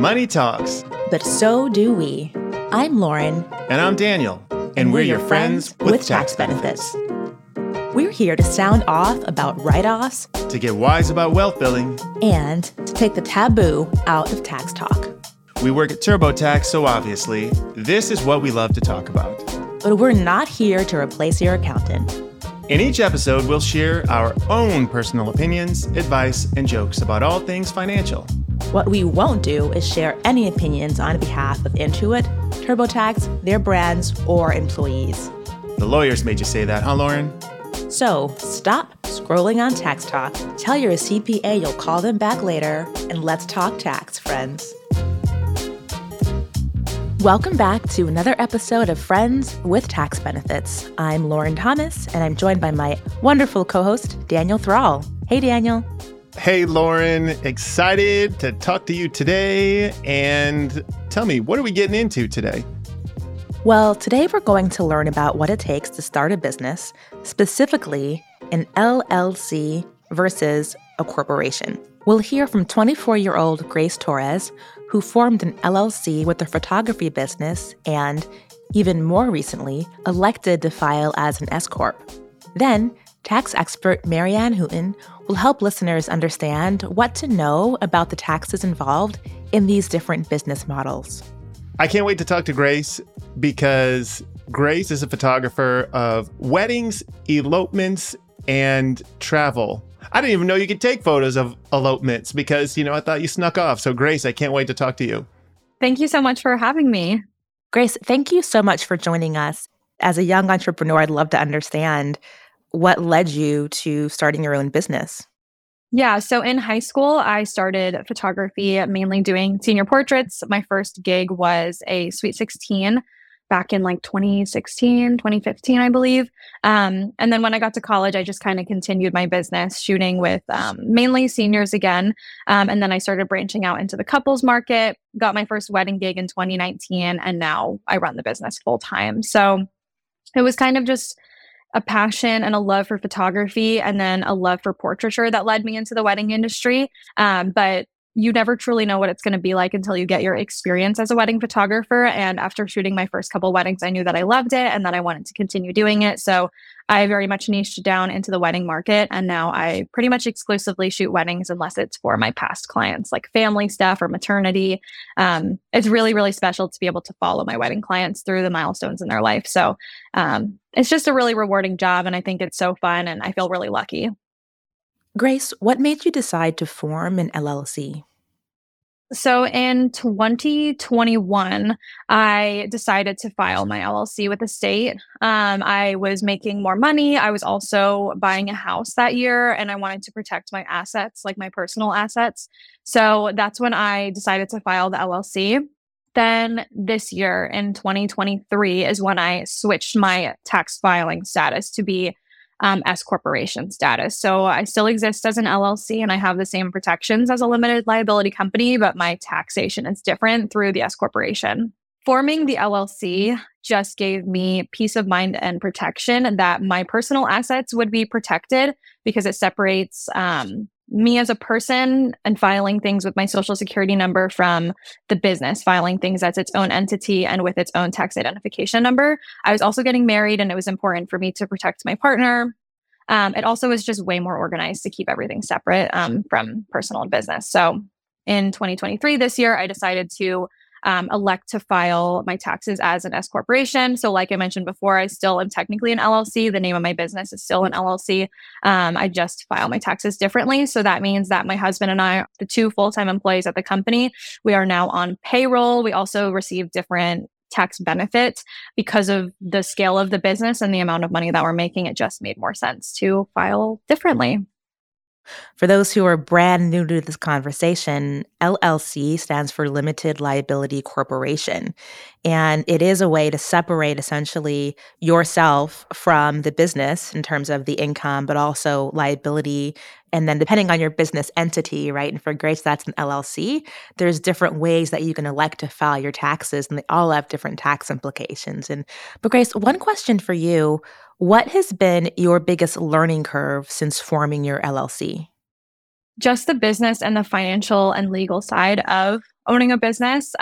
Money talks, but so do we. I'm Lauren. And I'm Daniel. And we're your friends with tax benefits. We're here to sound off about write-offs, to get wise about wealth building, and to take the taboo out of tax talk. We work at TurboTax, so obviously, this is what we love to talk about. But we're not here to replace your accountant. In each episode, we'll share our own personal opinions, advice, and jokes about all things financial. What we won't do is share any opinions on behalf of Intuit, TurboTax, their brands, or employees. The lawyers made you say that, huh, Lauren? So stop scrolling on Tax Talk, tell your CPA you'll call them back later, and let's talk tax, friends. Welcome back to another episode of Friends with Tax Benefits. I'm Lauren Thomas, and I'm joined by my wonderful co-host, Daniel Thrall. Hey, Daniel. Hey, Lauren. Excited to talk to you today. And tell me, what are we getting into today? Well, today we're going to learn about what it takes to start a business, specifically an LLC versus a corporation. We'll hear from 24-year-old Grace Torres, who formed an LLC with a photography business and, even more recently, elected to file as an S corp. Then, tax expert Marianne Houghton will help listeners understand what to know about the taxes involved in these different business models. I can't wait to talk to Grace because Grace is a photographer of weddings, elopements, and travel. I didn't even know you could take photos of elopements because, you know, I thought you snuck off. So, Grace, I can't wait to talk to you. Thank you so much for having me. Grace, thank you so much for joining us. As a young entrepreneur, I'd love to understand what led you to starting your own business. Yeah. So in high school, I started photography, mainly doing senior portraits. My first gig was a Sweet 16 back in like 2016, 2015, I believe. And then when I got to college, I just kind of continued my business shooting with mainly seniors again. And then I started branching out into the couples market, got my first wedding gig in 2019, and now I run the business full time. So it was kind of just a passion and a love for photography and then a love for portraiture that led me into the wedding industry. But you never truly know what it's going to be like until you get your experience as a wedding photographer. And after shooting my first couple weddings, I knew that I loved it and that I wanted to continue doing it. So I very much niched down into the wedding market. And now I pretty much exclusively shoot weddings unless it's for my past clients, like family stuff or maternity. It's really, really special to be able to follow my wedding clients through the milestones in their life. So it's just a really rewarding job. And I think it's so fun. And I feel really lucky. Grace, what made you decide to form an LLC? So in 2021, I decided to file my LLC with the state. I was making more money. I was also buying a house that year, and I wanted to protect my assets, like my personal assets. So that's when I decided to file the LLC. Then this year in 2023 is when I switched my tax filing status to be S corporation status. So I still exist as an LLC and I have the same protections as a limited liability company, but my taxation is different through the S corporation. Forming the LLC just gave me peace of mind and protection that my personal assets would be protected because it separates me as a person and filing things with my social security number from the business, filing things as its own entity and with its own tax identification number. I was also getting married and it was important for me to protect my partner. It also was just way more organized to keep everything separate from personal and business. So in 2023, this year, I decided to elect to file my taxes as an S corporation. So like I mentioned before, I still am technically an LLC. The name of my business is still an LLC. I just file my taxes differently. So that means that my husband and I, the two full-time employees at the company, we are now on payroll. We also receive different tax benefits because of the scale of the business and the amount of money that we're making. It just made more sense to file differently. For those who are brand new to this conversation, LLC stands for Limited Liability Corporation, and it is a way to separate essentially yourself from the business in terms of the income, but also liability, and then depending on your business entity, right? And for Grace, that's an LLC. There's different ways that you can elect to file your taxes, and they all have different tax implications. But Grace, one question for you. What has been your biggest learning curve since forming your LLC? Just the business and the financial and legal side of owning a business.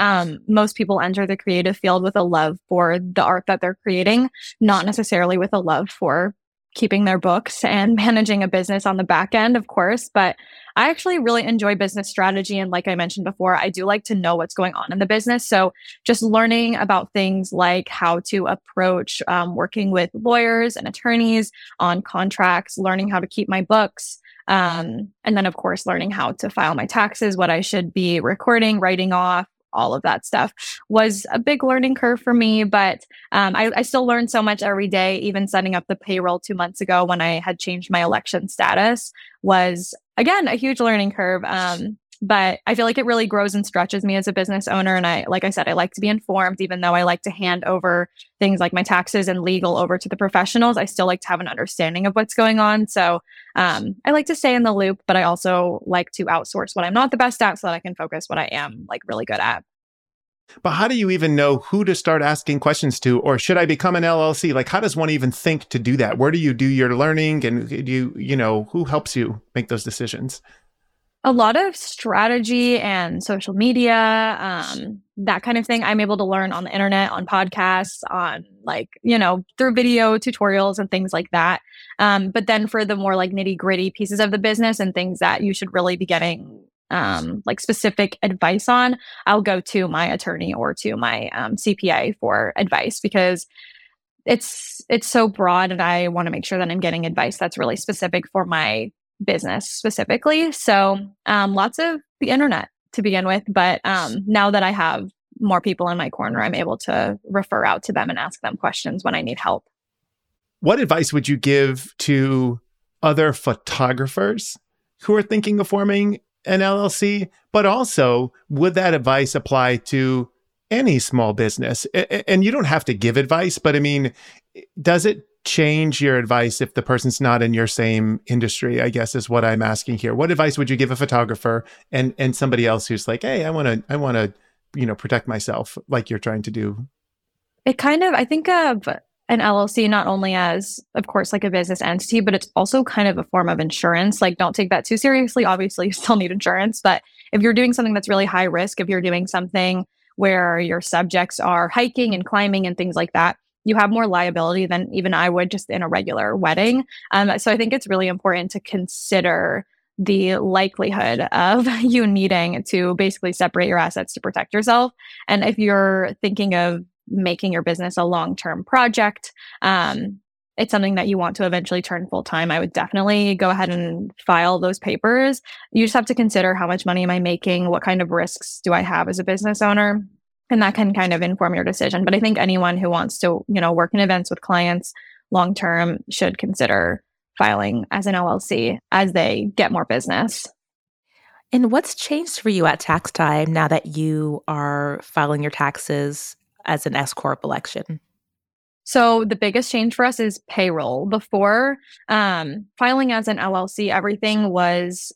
Most people enter the creative field with a love for the art that they're creating, not necessarily with a love for keeping their books and managing a business on the back end, of course. But I actually really enjoy business strategy. And like I mentioned before, I do like to know what's going on in the business. So just learning about things like how to approach working with lawyers and attorneys on contracts, learning how to keep my books, and then, of course, learning how to file my taxes, what I should be recording, writing off, all of that stuff was a big learning curve for me. But I still learn so much every day. Even setting up the payroll 2 months ago when I had changed my election status was, again, a huge learning curve. But I feel like it really grows and stretches me as a business owner. And I, like I said, I like to be informed, even though I like to hand over things like my taxes and legal over to the professionals. I still like to have an understanding of what's going on. So I like to stay in the loop, but I also like to outsource what I'm not the best at so that I can focus what I am like really good at. But how do you even know who to start asking questions to? Or should I become an LLC? Like, how does one even think to do that? Where do you do your learning? And do you know, who helps you make those decisions? A lot of strategy and social media, that kind of thing. I'm able to learn on the internet, on podcasts, on through video tutorials and things like that. But then for the more like nitty gritty pieces of the business and things that you should really be getting like specific advice on, I'll go to my attorney or to my CPA for advice, because it's so broad and I want to make sure that I'm getting advice that's really specific for my business specifically. So lots of the internet to begin with. But now that I have more people in my corner, I'm able to refer out to them and ask them questions when I need help. What advice would you give to other photographers who are thinking of forming an LLC? But also, would that advice apply to any small business? And you don't have to give advice, but I mean, does it change your advice if the person's not in your same industry, I guess is what I'm asking here. What advice would you give a photographer and somebody else who's like, hey, I want to, protect myself like you're trying to do? It kind of, I think of an LLC not only as, of course, like a business entity, but it's also kind of a form of insurance. Like, don't take that too seriously. Obviously, you still need insurance, but if you're doing something that's really high risk, if you're doing something where your subjects are hiking and climbing and things like that, you have more liability than even I would just in a regular wedding. So I think it's really important to consider the likelihood of you needing to basically separate your assets to protect yourself. And if you're thinking of making your business a long-term project, it's something that you want to eventually turn full-time, I would definitely go ahead and file those papers. You just have to consider how much money am I making? What kind of risks do I have as a business owner? And that can kind of inform your decision. But I think anyone who wants to, work in events with clients long-term should consider filing as an LLC as they get more business. And what's changed for you at tax time now that you are filing your taxes as an S Corp election? So the biggest change for us is payroll. Before filing as an LLC,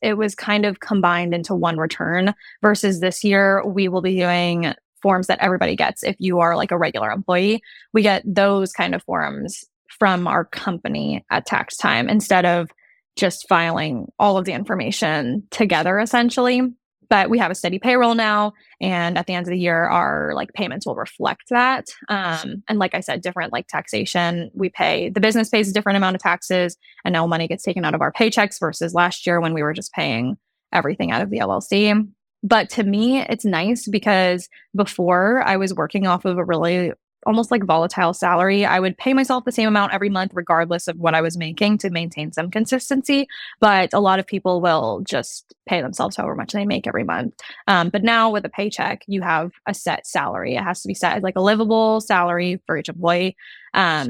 it was kind of combined into one return, versus this year we will be doing forms that everybody gets. If you are like a regular employee, we get those kind of forms from our company at tax time instead of just filing all of the information together essentially. But we have a steady payroll now, and at the end of the year, our like payments will reflect that. And like I said, different like taxation, the business pays a different amount of taxes, and now money gets taken out of our paychecks versus last year when we were just paying everything out of the LLC. But to me, it's nice because before I was working off of a really almost like volatile salary. I would pay myself the same amount every month, regardless of what I was making, to maintain some consistency. But a lot of people will just pay themselves however much they make every month. But now with a paycheck, you have a set salary. It has to be set as like a livable salary for each employee.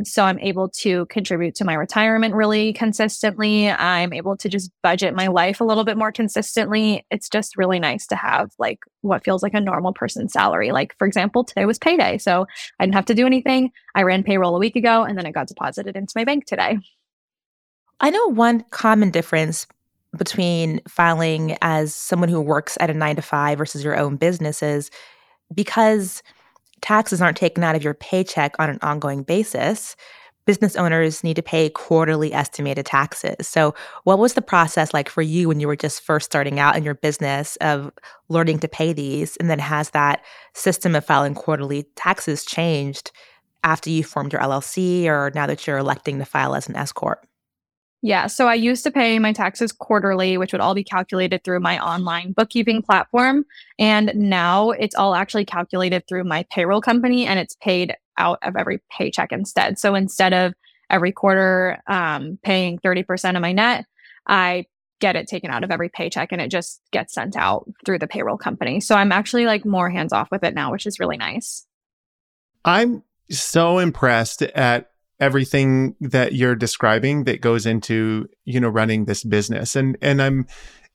So I'm able to contribute to my retirement really consistently. I'm able to just budget my life a little bit more consistently. It's just really nice to have like what feels like a normal person's salary. Like, for example, today was payday, so I didn't have to do anything. I ran payroll a week ago, and then it got deposited into my bank today. I know one common difference between filing as someone who works at a 9-to-5 versus your own business is because taxes aren't taken out of your paycheck on an ongoing basis, business owners need to pay quarterly estimated taxes. So what was the process like for you when you were just first starting out in your business of learning to pay these? And then has that system of filing quarterly taxes changed after you formed your LLC or now that you're electing to file as an S corp? Yeah. So I used to pay my taxes quarterly, which would all be calculated through my online bookkeeping platform. And now it's all actually calculated through my payroll company and it's paid out of every paycheck instead. So instead of every quarter paying 30% of my net, I get it taken out of every paycheck and it just gets sent out through the payroll company. So I'm actually like more hands off with it now, which is really nice. I'm so impressed at everything that you're describing that goes into, you know, running this business. And I'm,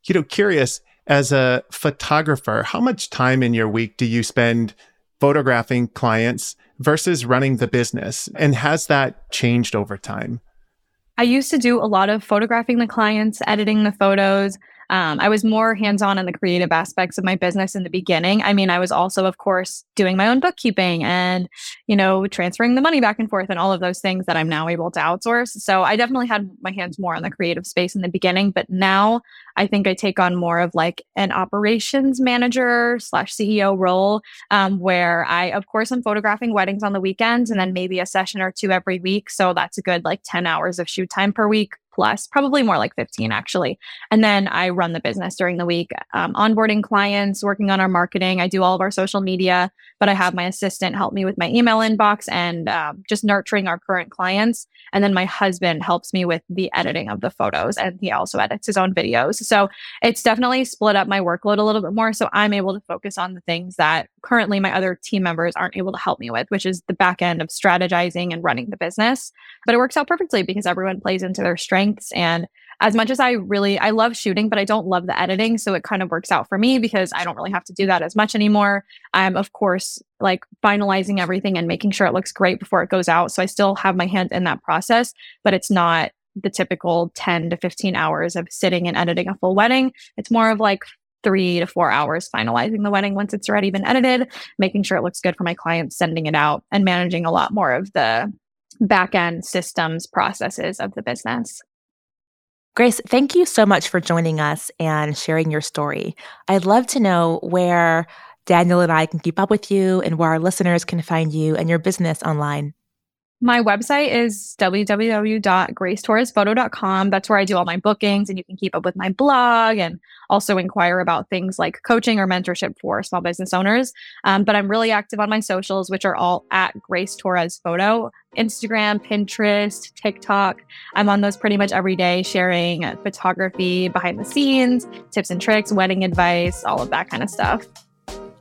you know, curious as a photographer, how much time in your week do you spend photographing clients versus running the business? And has that changed over time? I used to do a lot of photographing the clients, editing the photos. I was more hands-on in the creative aspects of my business in the beginning. I mean, I was also, of course, doing my own bookkeeping and, you know, transferring the money back and forth and all of those things that I'm now able to outsource. So I definitely had my hands more on the creative space in the beginning, but now I think I take on more of like an operations manager / CEO role where I, of course, I'm photographing weddings on the weekends and then maybe a session or two every week. So that's a good like 10 hours of shoot time per week. Plus, probably more like 15 actually. And then I run the business during the week, onboarding clients, working on our marketing. I do all of our social media, but I have my assistant help me with my email inbox and just nurturing our current clients. And then my husband helps me with the editing of the photos and he also edits his own videos. So it's definitely split up my workload a little bit more. So I'm able to focus on the things that currently my other team members aren't able to help me with, which is the back end of strategizing and running the business. But it works out perfectly because everyone plays into their strengths. And as much as I love shooting, but I don't love the editing. So it kind of works out for me because I don't really have to do that as much anymore. I'm, of course, like finalizing everything and making sure it looks great before it goes out. So I still have my hand in that process, but it's not the typical 10 to 15 hours of sitting and editing a full wedding. It's more of like 3 to 4 hours finalizing the wedding once it's already been edited, making sure it looks good for my clients, sending it out, and managing a lot more of the back-end systems processes of the business. Grace, thank you so much for joining us and sharing your story. I'd love to know where Daniel and I can keep up with you and where our listeners can find you and your business online. My website is www.gracetorresphoto.com. That's where I do all my bookings and you can keep up with my blog and also inquire about things like coaching or mentorship for small business owners. But I'm really active on my socials, which are all at Grace Torres Photo. Instagram, Pinterest, TikTok. I'm on those pretty much every day sharing photography, behind the scenes, tips and tricks, wedding advice, all of that kind of stuff.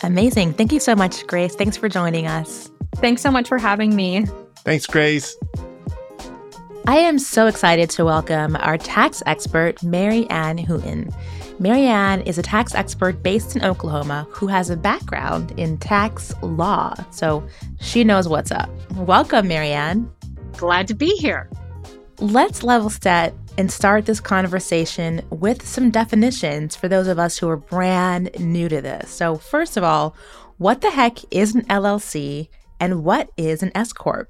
Amazing. Thank you so much, Grace. Thanks for joining us. Thanks so much for having me. Thanks, Grace. I am so excited to welcome our tax expert, Marianne Houghton. Marianne is a tax expert based in Oklahoma who has a background in tax law, so she knows what's up. Welcome, Marianne. Glad to be here. Let's level set and start this conversation with some definitions for those of us who are brand new to this. So first of all, what the heck is an LLC and what is an S corp?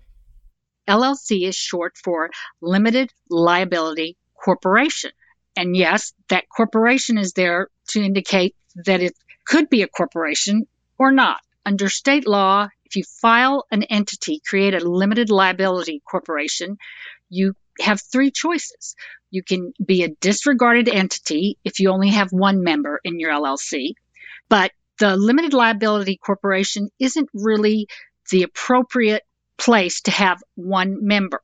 LLC is short for Limited Liability Corporation. And yes, that corporation is there to indicate that it could be a corporation or not. Under state law, if you file an entity, create a limited liability corporation, you have three choices. You can be a disregarded entity if you only have one member in your LLC, but the limited liability corporation isn't really the appropriate place to have one member.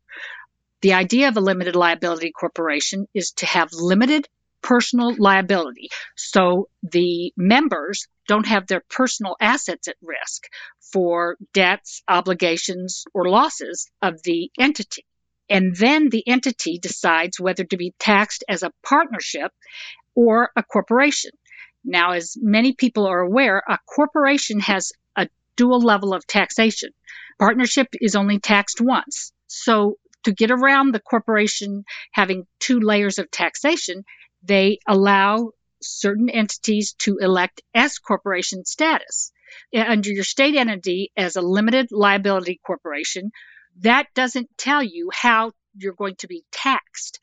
The idea of a limited liability corporation is to have limited personal liability. So the members don't have their personal assets at risk for debts, obligations, or losses of the entity. And then the entity decides whether to be taxed as a partnership or a corporation. Now, as many people are aware, a corporation has a dual level of taxation. Partnership is only taxed once. So to get around the corporation having two layers of taxation, they allow certain entities to elect S corporation status. Under your state entity as a limited liability corporation, that doesn't tell you how you're going to be taxed.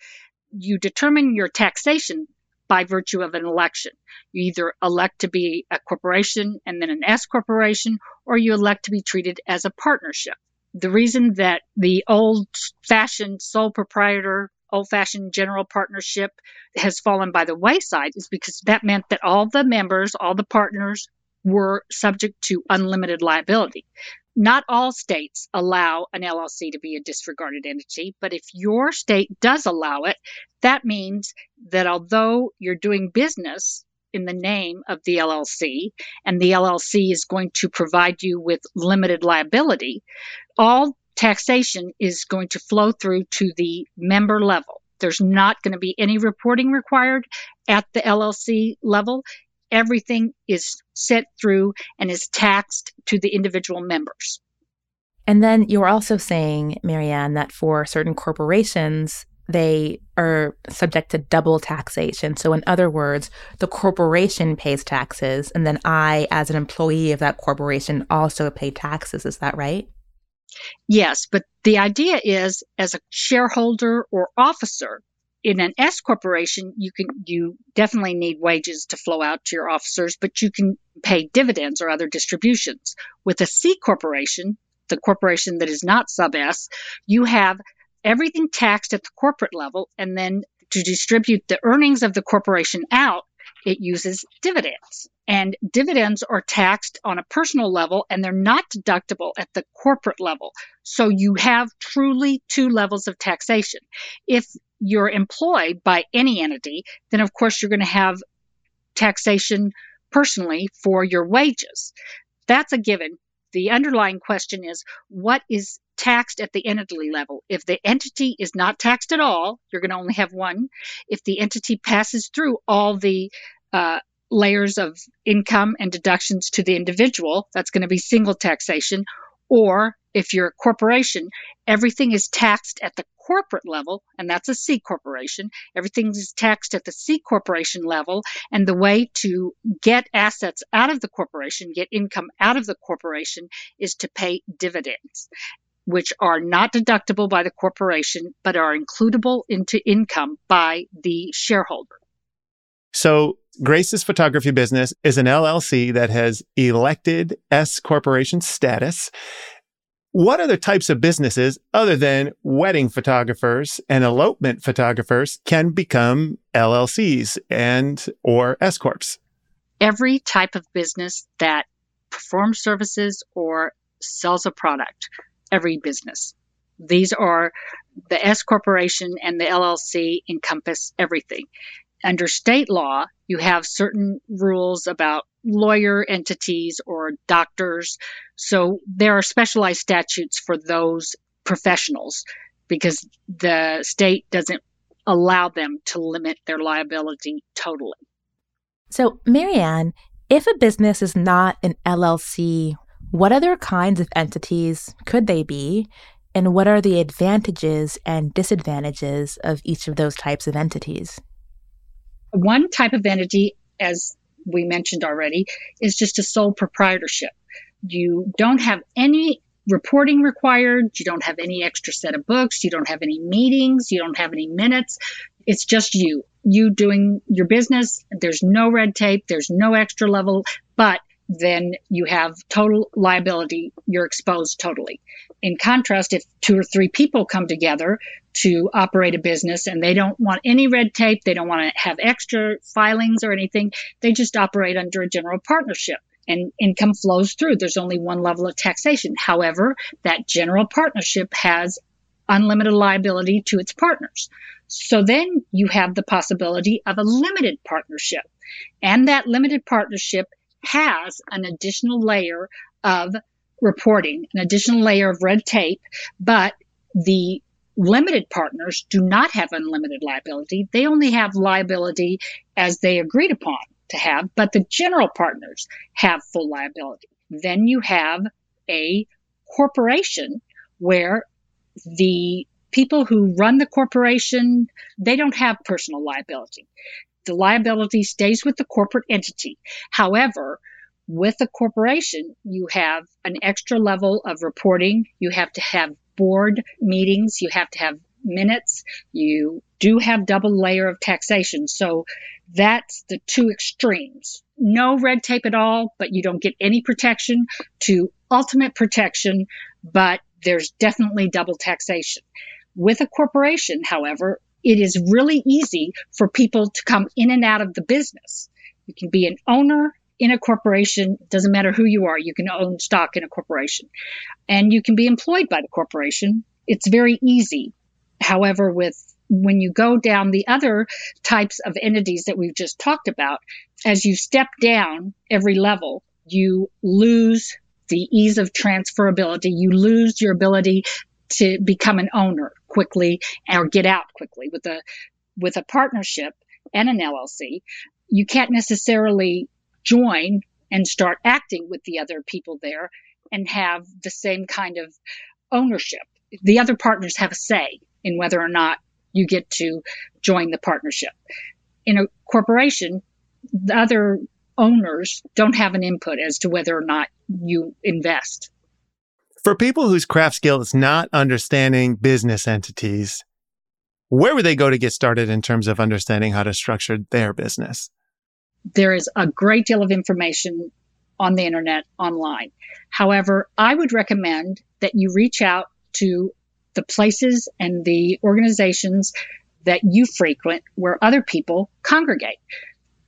You determine your taxation by virtue of an election. You either elect to be a corporation and then an S corporation, or you elect to be treated as a partnership. The reason that the old-fashioned sole proprietor, old-fashioned general partnership has fallen by the wayside is because that meant that all the members, all the partners were subject to unlimited liability. Not all states allow an LLC to be a disregarded entity, but if your state does allow it, that means that although you're doing business in the name of the LLC, and the LLC is going to provide you with limited liability, all taxation is going to flow through to the member level. There's not going to be any reporting required at the LLC level. Everything is set through and is taxed to the individual members. And then you were also saying, Marianne, that for certain corporations, they are subject to double taxation. So in other words, the corporation pays taxes, and then I, as an employee of that corporation, also pay taxes. Is that right? Yes, but the idea is, as a shareholder or officer in an S corporation, you definitely need wages to flow out to your officers, but you can pay dividends or other distributions. With a C corporation, the corporation that is not sub S, you have everything taxed at the corporate level, and then to distribute the earnings of the corporation out, it uses dividends. And dividends are taxed on a personal level, and they're not deductible at the corporate level. So you have truly two levels of taxation. If you're employed by any entity, then of course you're going to have taxation personally for your wages. That's a given. The underlying question is, what is taxed at the entity level? If the entity is not taxed at all, you're going to only have one. If the entity passes through all the layers of income and deductions to the individual, that's going to be single taxation. Or if you're a corporation, everything is taxed at the corporate level, and that's a C corporation. Everything is taxed at the C corporation level, and the way to get assets out of the corporation, get income out of the corporation, is to pay dividends, which are not deductible by the corporation, but are includable into income by the shareholder. So Grace's photography business is an LLC that has elected S corporation status. What other types of businesses, other than wedding photographers and elopement photographers, can become LLCs and or S corps? Every type of business that performs services or sells a product. Every business. These are the S corporation and the LLC encompass everything. Under state law, you have certain rules about lawyer entities or doctors. So there are specialized statutes for those professionals because the state doesn't allow them to limit their liability totally. So, Marianne, if a business is not an LLC, what other kinds of entities could they be, and what are the advantages and disadvantages of each of those types of entities? One type of entity, as we mentioned already, is just a sole proprietorship. You don't have any reporting required. You don't have any extra set of books. You don't have any meetings. You don't have any minutes. It's just you doing your business. There's no red tape. There's no extra level, but then you have total liability. You're exposed totally. In contrast, if two or three people come together to operate a business and they don't want any red tape, they don't want to have extra filings or anything, they just operate under a general partnership and income flows through. There's only one level of taxation. However, that general partnership has unlimited liability to its partners. So then you have the possibility of a limited partnership. And that limited partnership has an additional layer of reporting, an additional layer of red tape, but the limited partners do not have unlimited liability. They only have liability as they agreed upon to have, but the general partners have full liability. Then you have a corporation where the people who run the corporation, they don't have personal liability. The liability stays with the corporate entity. However, with a corporation, you have an extra level of reporting. You have to have board meetings, you have to have minutes, you do have double layer of taxation. So that's the two extremes. No red tape at all, but you don't get any protection, to ultimate protection, but there's definitely double taxation. With a corporation, however, it is really easy for people to come in and out of the business. You can be an owner in a corporation, doesn't matter who you are, you can own stock in a corporation. And you can be employed by the corporation. It's very easy. However, when you go down the other types of entities that we've just talked about, as you step down every level, you lose the ease of transferability. You lose your ability to become an owner quickly or get out quickly. With a partnership and an LLC, you can't necessarily join and start acting with the other people there and have the same kind of ownership. The other partners have a say in whether or not you get to join the partnership. In a corporation, the other owners don't have an input as to whether or not you invest. For people whose craft skill is not understanding business entities, where would they go to get started in terms of understanding how to structure their business? There is a great deal of information on the internet online. However, I would recommend that you reach out to the places and the organizations that you frequent where other people congregate.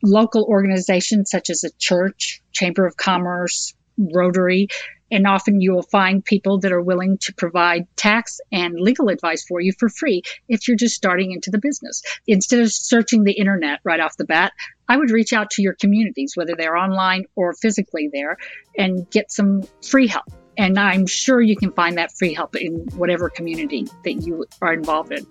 Local organizations such as a church, Chamber of Commerce, Rotary, and often you will find people that are willing to provide tax and legal advice for you for free if you're just starting into the business. Instead of searching the internet right off the bat, I would reach out to your communities, whether they're online or physically there, and get some free help. And I'm sure you can find that free help in whatever community that you are involved in.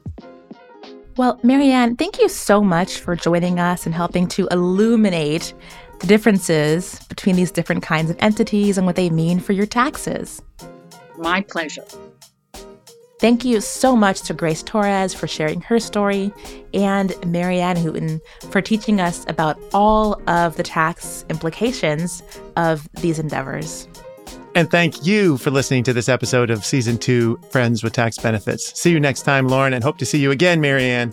Well, Marianne, thank you so much for joining us and helping to illuminate the differences between these different kinds of entities and what they mean for your taxes. My pleasure. Thank you so much to Grace Torres for sharing her story and Marianne Houghton for teaching us about all of the tax implications of these endeavors. And thank you for listening to this episode of Season 2, Friends with Tax Benefits. See you next time, Lauren, and hope to see you again, Marianne.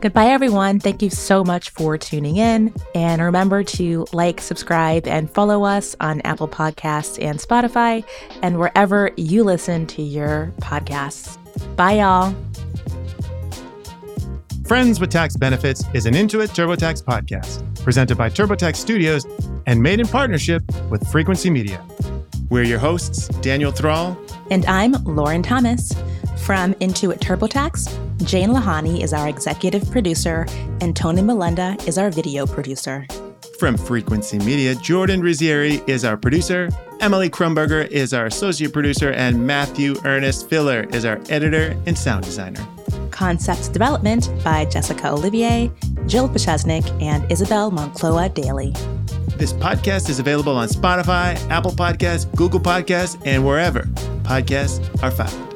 Goodbye, everyone. Thank you so much for tuning in. And remember to like, subscribe, and follow us on Apple Podcasts and Spotify and wherever you listen to your podcasts. Bye, y'all. Friends with Tax Benefits is an Intuit TurboTax podcast presented by TurboTax Studios and made in partnership with Frequency Media. We're your hosts, Daniel Thrall. And I'm Lauren Thomas. From Intuit TurboTax, Jane Lahani is our executive producer, and Tony Melinda is our video producer. From Frequency Media, Jordan Rizzieri is our producer, Emily Krumberger is our associate producer, and Matthew Ernest Filler is our editor and sound designer. Concept development by Jessica Olivier, Jill Pachesnik, and Isabel Moncloa Daly. This podcast is available on Spotify, Apple Podcasts, Google Podcasts, and wherever podcasts are found.